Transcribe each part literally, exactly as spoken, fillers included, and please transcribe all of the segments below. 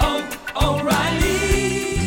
oh, O'Reilly.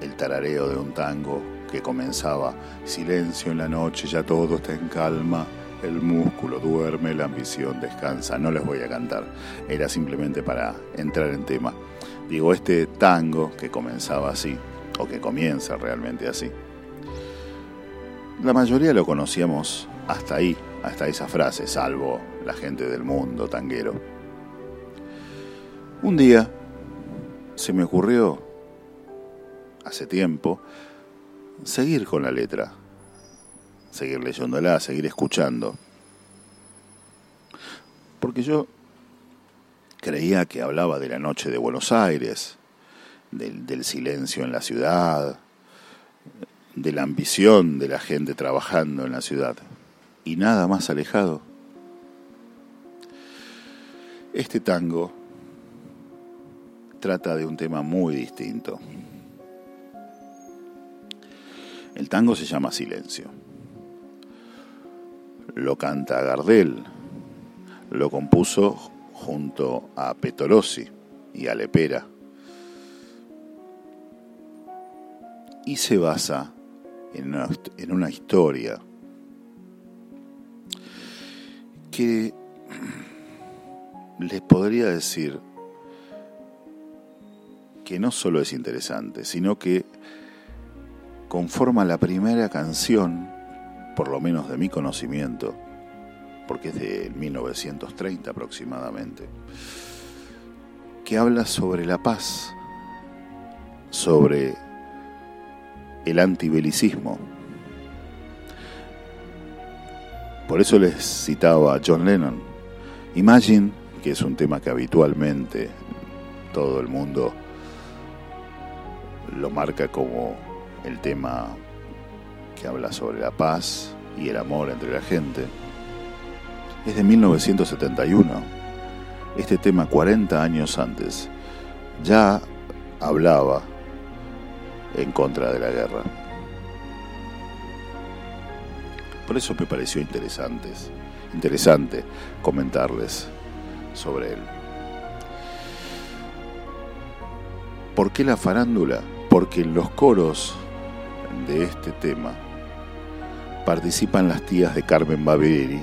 el tarareo de un tango que comenzaba: silencio en la noche, ya todo está en calma, el músculo duerme, la ambición descansa. No les voy a cantar, era simplemente para entrar en tema. Digo, este tango que comenzaba así o que comienza realmente así. La mayoría lo conocíamos hasta ahí, hasta esa frase, salvo la gente del mundo tanguero. Un día se me ocurrió, hace tiempo, seguir con la letra, seguir leyéndola, seguir escuchando. Porque yo creía que hablaba de la noche de Buenos Aires, del, del silencio en la ciudad, de la ambición de la gente trabajando en la ciudad. Y nada más alejado. Este tango trata de un tema muy distinto. El tango se llama Silencio. Lo canta Gardel. Lo compuso junto a Petorossi y a Lepera. Y se basa en una, en una historia que les podría decir que no solo es interesante, sino que conforma la primera canción, por lo menos de mi conocimiento, porque es de mil novecientos treinta aproximadamente, que habla sobre la paz, sobre el antibelicismo. Por eso les citaba a John Lennon. Imagine, que es un tema que habitualmente todo el mundo lo marca como el tema que habla sobre la paz y el amor entre la gente. Es de mil novecientos setenta y uno. Este tema, cuarenta años antes, ya hablaba en contra de la guerra. Por eso me pareció interesantes, interesante comentarles sobre él. ¿Por qué la farándula? Porque en los coros de este tema participan las tías de Carmen Bavieri,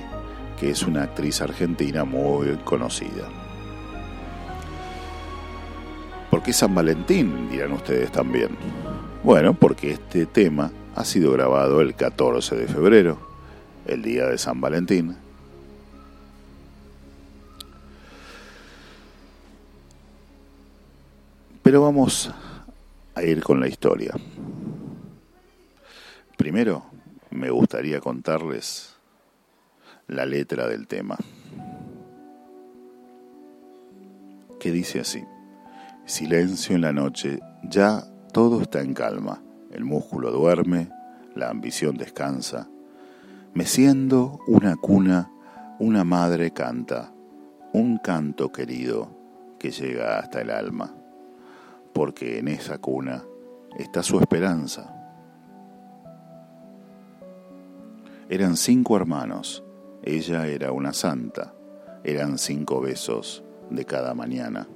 que es una actriz argentina muy conocida. ¿Por qué San Valentín?, dirán ustedes también. Bueno, porque este tema ha sido grabado el catorce de febrero, el día de San Valentín. Pero vamos a ir con la historia. Primero, me gustaría contarles la letra del tema, que dice así: silencio en la noche, ya todo está en calma. El músculo duerme, la ambición descansa. Meciendo una cuna, una madre canta, un canto querido que llega hasta el alma, porque en esa cuna está su esperanza. Eran cinco hermanos, ella era una santa, eran cinco besos de cada mañana.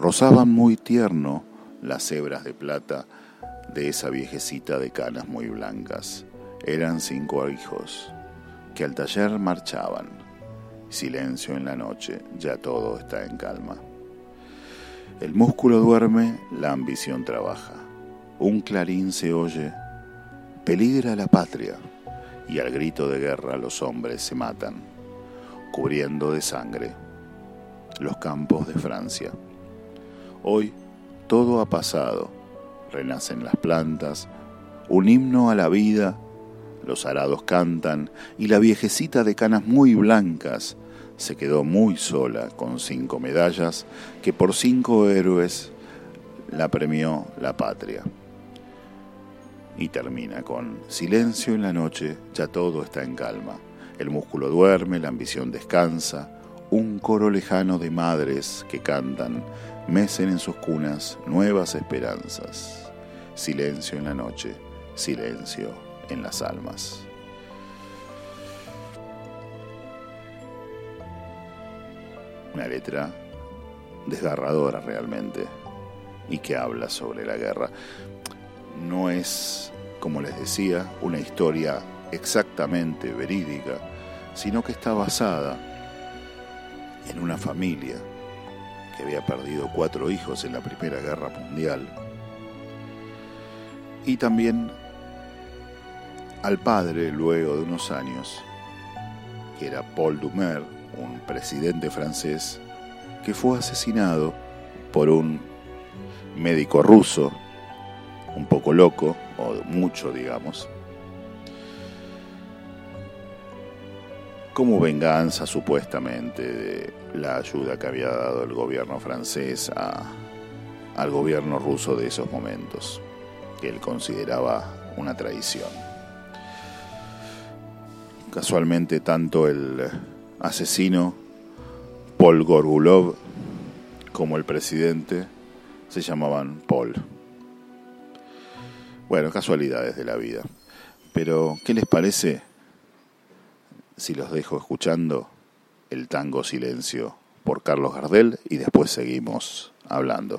Rozaban muy tierno las hebras de plata de esa viejecita de canas muy blancas. Eran cinco hijos que al taller marchaban. Silencio en la noche, ya todo está en calma. El músculo duerme, la ambición trabaja. Un clarín se oye, peligra la patria, y al grito de guerra los hombres se matan, cubriendo de sangre los campos de Francia. Hoy todo ha pasado. Renacen las plantas, un himno a la vida, los arados cantan, y la viejecita de canas muy blancas se quedó muy sola con cinco medallas que por cinco héroes la premió la patria. Y termina con: silencio en la noche, ya todo está en calma. El músculo duerme, la ambición descansa. Un coro lejano de madres que cantan, mecen en sus cunas nuevas esperanzas. Silencio en la noche, silencio en las almas. Una letra desgarradora realmente, y que habla sobre la guerra. No es, como les decía, una historia exactamente verídica, sino que está basada en una familia que había perdido cuatro hijos en la Primera Guerra Mundial. y también al padre luego de unos años, que era Paul Doumer, un presidente francés que fue asesinado por un médico ruso, un poco loco, o mucho, digamos, como venganza supuestamente de la ayuda que había dado el gobierno francés a, al gobierno ruso de esos momentos, que él consideraba una traición. Casualmente, tanto el asesino Paul Gorguloff como el presidente se llamaban Paul. Bueno, casualidades de la vida. Pero, ¿qué les parece si los dejo escuchando el tango Silencio por Carlos Gardel y después seguimos hablando?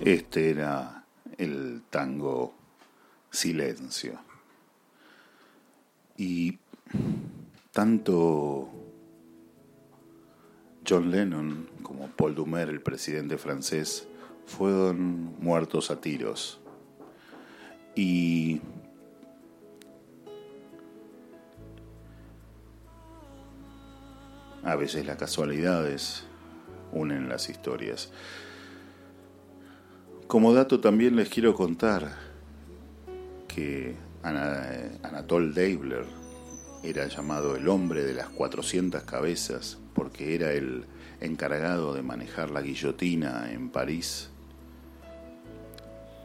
Este era el tango Silencio. Y tanto John Lennon como Paul Doumer, el presidente francés, fueron muertos a tiros. Y a veces las casualidades unen las historias. Como dato también les quiero contar que Anatole Deibler era llamado el hombre de las cuatrocientas cabezas porque era el encargado de manejar la guillotina en París,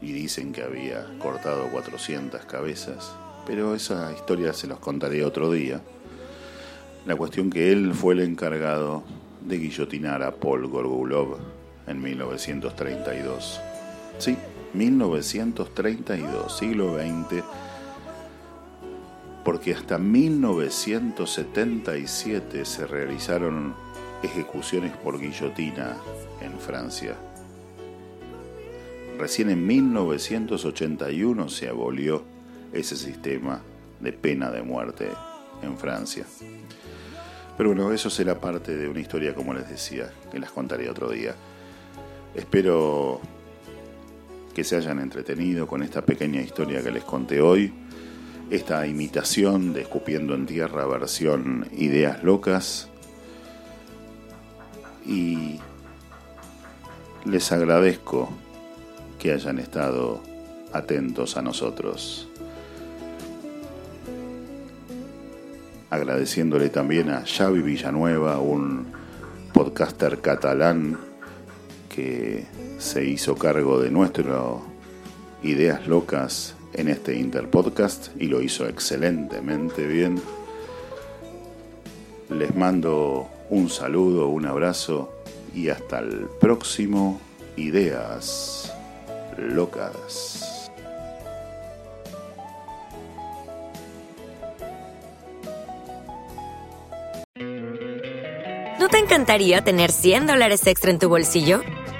y dicen que había cortado cuatrocientas cabezas, pero esa historia se los contaré otro día. La cuestión que él fue el encargado de guillotinar a Paul Gorguloff en mil novecientos treinta y dos. Sí, mil novecientos treinta y dos, siglo veinte, porque hasta mil novecientos setenta y siete se realizaron ejecuciones por guillotina en Francia. Recién en mil novecientos ochenta y uno se abolió ese sistema de pena de muerte en Francia. Pero bueno, eso será parte de una historia, como les decía, que las contaré otro día. Espero que se hayan entretenido con esta pequeña historia que les conté hoy. Esta imitación de Escupiendo en Tierra, versión Ideas Locas. Y les agradezco que hayan estado atentos a nosotros. Agradeciéndole también a Xavi Villanueva, un podcaster catalán que se hizo cargo de nuestro Ideas Locas en este Interpodcast y lo hizo excelentemente bien. Les mando un saludo, un abrazo y hasta el próximo Ideas Locas. ¿No te encantaría tener cien dólares extra en tu bolsillo?